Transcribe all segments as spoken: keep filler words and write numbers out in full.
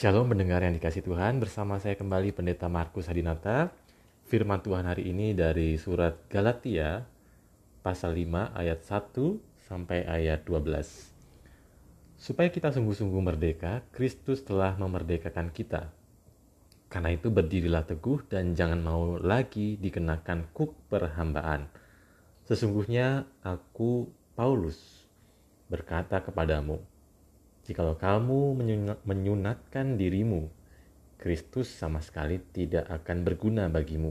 Shalom pendengar yang dikasih Tuhan, bersama saya kembali Pendeta Markus Hadinata. Firman Tuhan hari ini dari surat Galatia pasal lima ayat satu sampai ayat dua belas. Supaya kita sungguh-sungguh merdeka, Kristus telah memerdekakan kita. Karena itu berdirilah teguh dan jangan mau lagi dikenakan kuk perhambaan. Sesungguhnya aku Paulus berkata kepadamu, jikalau kamu menyunatkan dirimu, Kristus sama sekali tidak akan berguna bagimu.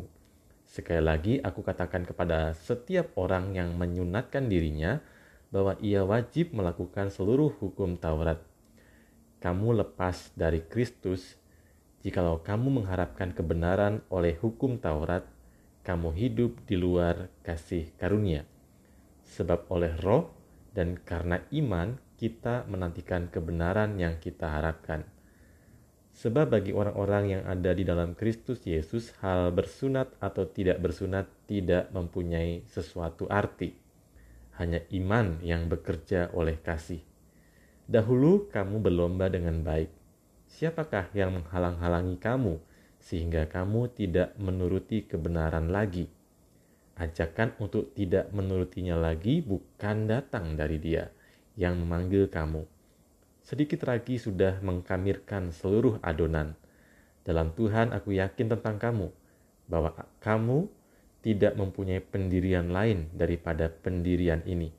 Sekali lagi aku katakan kepada setiap orang yang menyunatkan dirinya, bahwa ia wajib melakukan seluruh hukum Taurat. Kamu lepas dari Kristus, jikalau kamu mengharapkan kebenaran oleh hukum Taurat, kamu hidup di luar kasih karunia. Sebab oleh roh dan karena iman, kita menantikan kebenaran yang kita harapkan. Sebab bagi orang-orang yang ada di dalam Kristus Yesus, hal bersunat atau tidak bersunat tidak mempunyai sesuatu arti. Hanya iman yang bekerja oleh kasih. Dahulu kamu berlomba dengan baik. Siapakah yang menghalang-halangi kamu, sehingga kamu tidak menuruti kebenaran lagi? Ajakan untuk tidak menurutinya lagi bukan datang dari Dia yang memanggil kamu. Sedikit lagi sudah mengkamirkan seluruh adonan. Dalam Tuhan aku yakin tentang kamu, bahwa kamu tidak mempunyai pendirian lain daripada pendirian ini.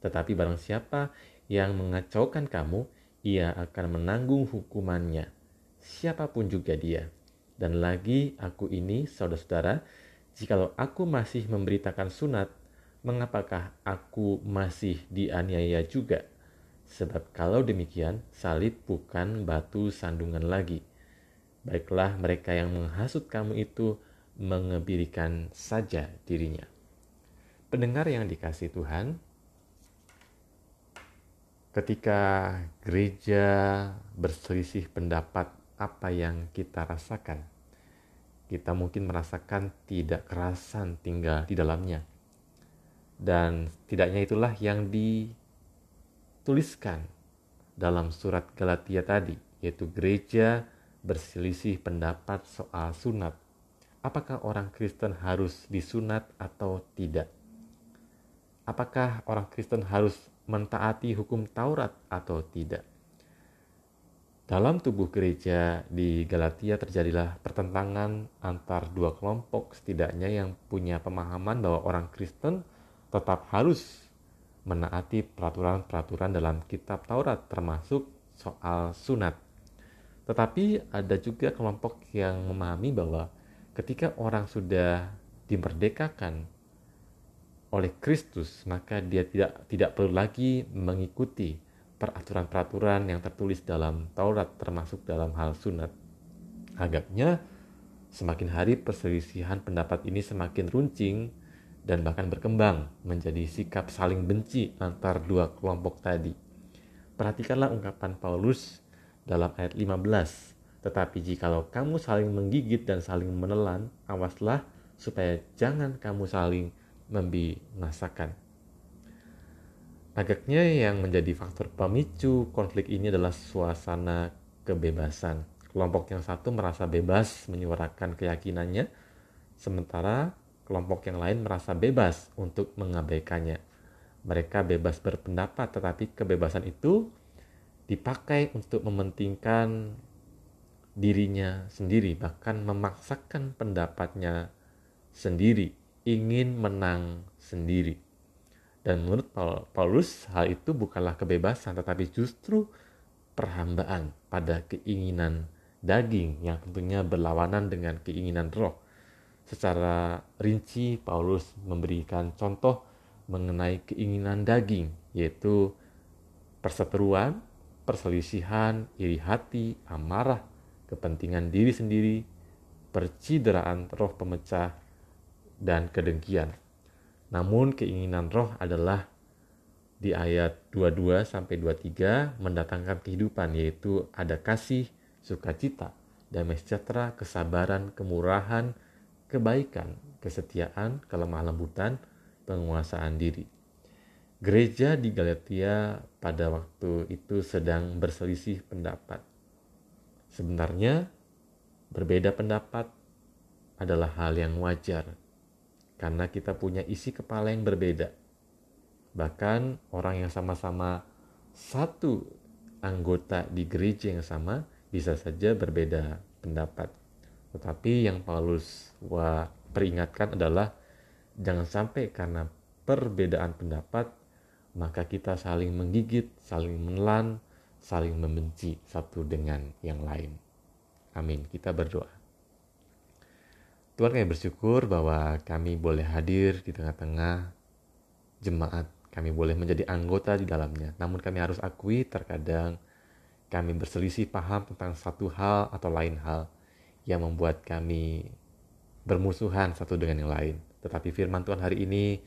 Tetapi barang siapa yang mengacaukan kamu, ia akan menanggung hukumannya, siapapun juga dia. Dan lagi aku ini, saudara-saudara, jikalau aku masih memberitakan sunat, mengapakah aku masih dianiaya juga? Sebab kalau demikian, salib bukan batu sandungan lagi. Baiklah mereka yang menghasut kamu itu mengebirikan saja dirinya. Pendengar yang dikasih Tuhan, ketika gereja berselisih pendapat apa yang kita rasakan, kita mungkin merasakan tidak kerasan tinggal di dalamnya. Dan setidaknya itulah yang dituliskan dalam surat Galatia tadi, yaitu gereja berselisih pendapat soal sunat. Apakah orang Kristen harus disunat atau tidak? Apakah orang Kristen harus mentaati hukum Taurat atau tidak? Dalam tubuh gereja di Galatia terjadilah pertentangan antar dua kelompok setidaknya yang punya pemahaman bahwa orang Kristen tetap harus menaati peraturan-peraturan dalam kitab Taurat, termasuk soal sunat. Tetapi ada juga kelompok yang memahami bahwa ketika orang sudah dimerdekakan oleh Kristus, maka dia tidak tidak perlu lagi mengikuti peraturan-peraturan yang tertulis dalam Taurat, termasuk dalam hal sunat. Agaknya semakin hari perselisihan pendapat ini semakin runcing dan bahkan berkembang menjadi sikap saling benci antar dua kelompok tadi. Perhatikanlah ungkapan Paulus dalam ayat lima belas. Tetapi jikalau kamu saling menggigit dan saling menelan, awaslah supaya jangan kamu saling membinasakan. Agaknya yang menjadi faktor pemicu konflik ini adalah suasana kebebasan. Kelompok yang satu merasa bebas menyuarakan keyakinannya, sementara kelompok yang lain merasa bebas untuk mengabaikannya. Mereka bebas berpendapat, tetapi kebebasan itu dipakai untuk mementingkan dirinya sendiri, bahkan memaksakan pendapatnya sendiri, ingin menang sendiri. Dan menurut Paulus, hal itu bukanlah kebebasan, tetapi justru perhambaan pada keinginan daging yang tentunya berlawanan dengan keinginan roh. Secara rinci, Paulus memberikan contoh mengenai keinginan daging, yaitu perseteruan, perselisihan, iri hati, amarah, kepentingan diri sendiri, percideraan roh pemecah, dan kedengkian. Namun keinginan roh adalah di ayat dua puluh dua sampai dua puluh tiga mendatangkan kehidupan, yaitu ada kasih, sukacita, damai sejahtera, kesabaran, kemurahan, kebaikan, kesetiaan, kelemah lembutan, penguasaan diri. Gereja di Galatia pada waktu itu sedang berselisih pendapat. Sebenarnya, berbeda pendapat adalah hal yang wajar, karena kita punya isi kepala yang berbeda. Bahkan orang yang sama-sama satu anggota di gereja yang sama bisa saja berbeda pendapat. Tetapi yang Paulus wah, peringatkan adalah jangan sampai karena perbedaan pendapat maka kita saling menggigit, saling menelan, saling membenci satu dengan yang lain. Amin. Kita berdoa. Tuhan, kami bersyukur bahwa kami boleh hadir di tengah-tengah jemaat. Kami boleh menjadi anggota di dalamnya. Namun kami harus akui terkadang kami berselisih paham tentang satu hal atau lain hal yang membuat kami bermusuhan satu dengan yang lain. Tetapi firman Tuhan hari ini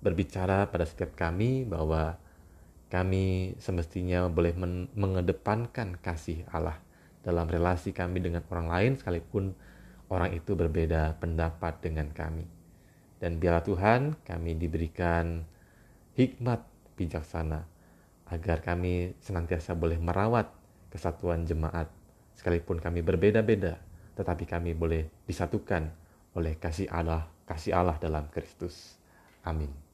berbicara pada setiap kami bahwa kami semestinya boleh men- mengedepankan kasih Allah dalam relasi kami dengan orang lain sekalipun orang itu berbeda pendapat dengan kami. Dan biarlah Tuhan kami diberikan hikmat bijaksana agar kami senantiasa boleh merawat kesatuan jemaat sekalipun kami berbeda-beda, tetapi kami boleh disatukan oleh kasih Allah, kasih Allah dalam Kristus. Amin.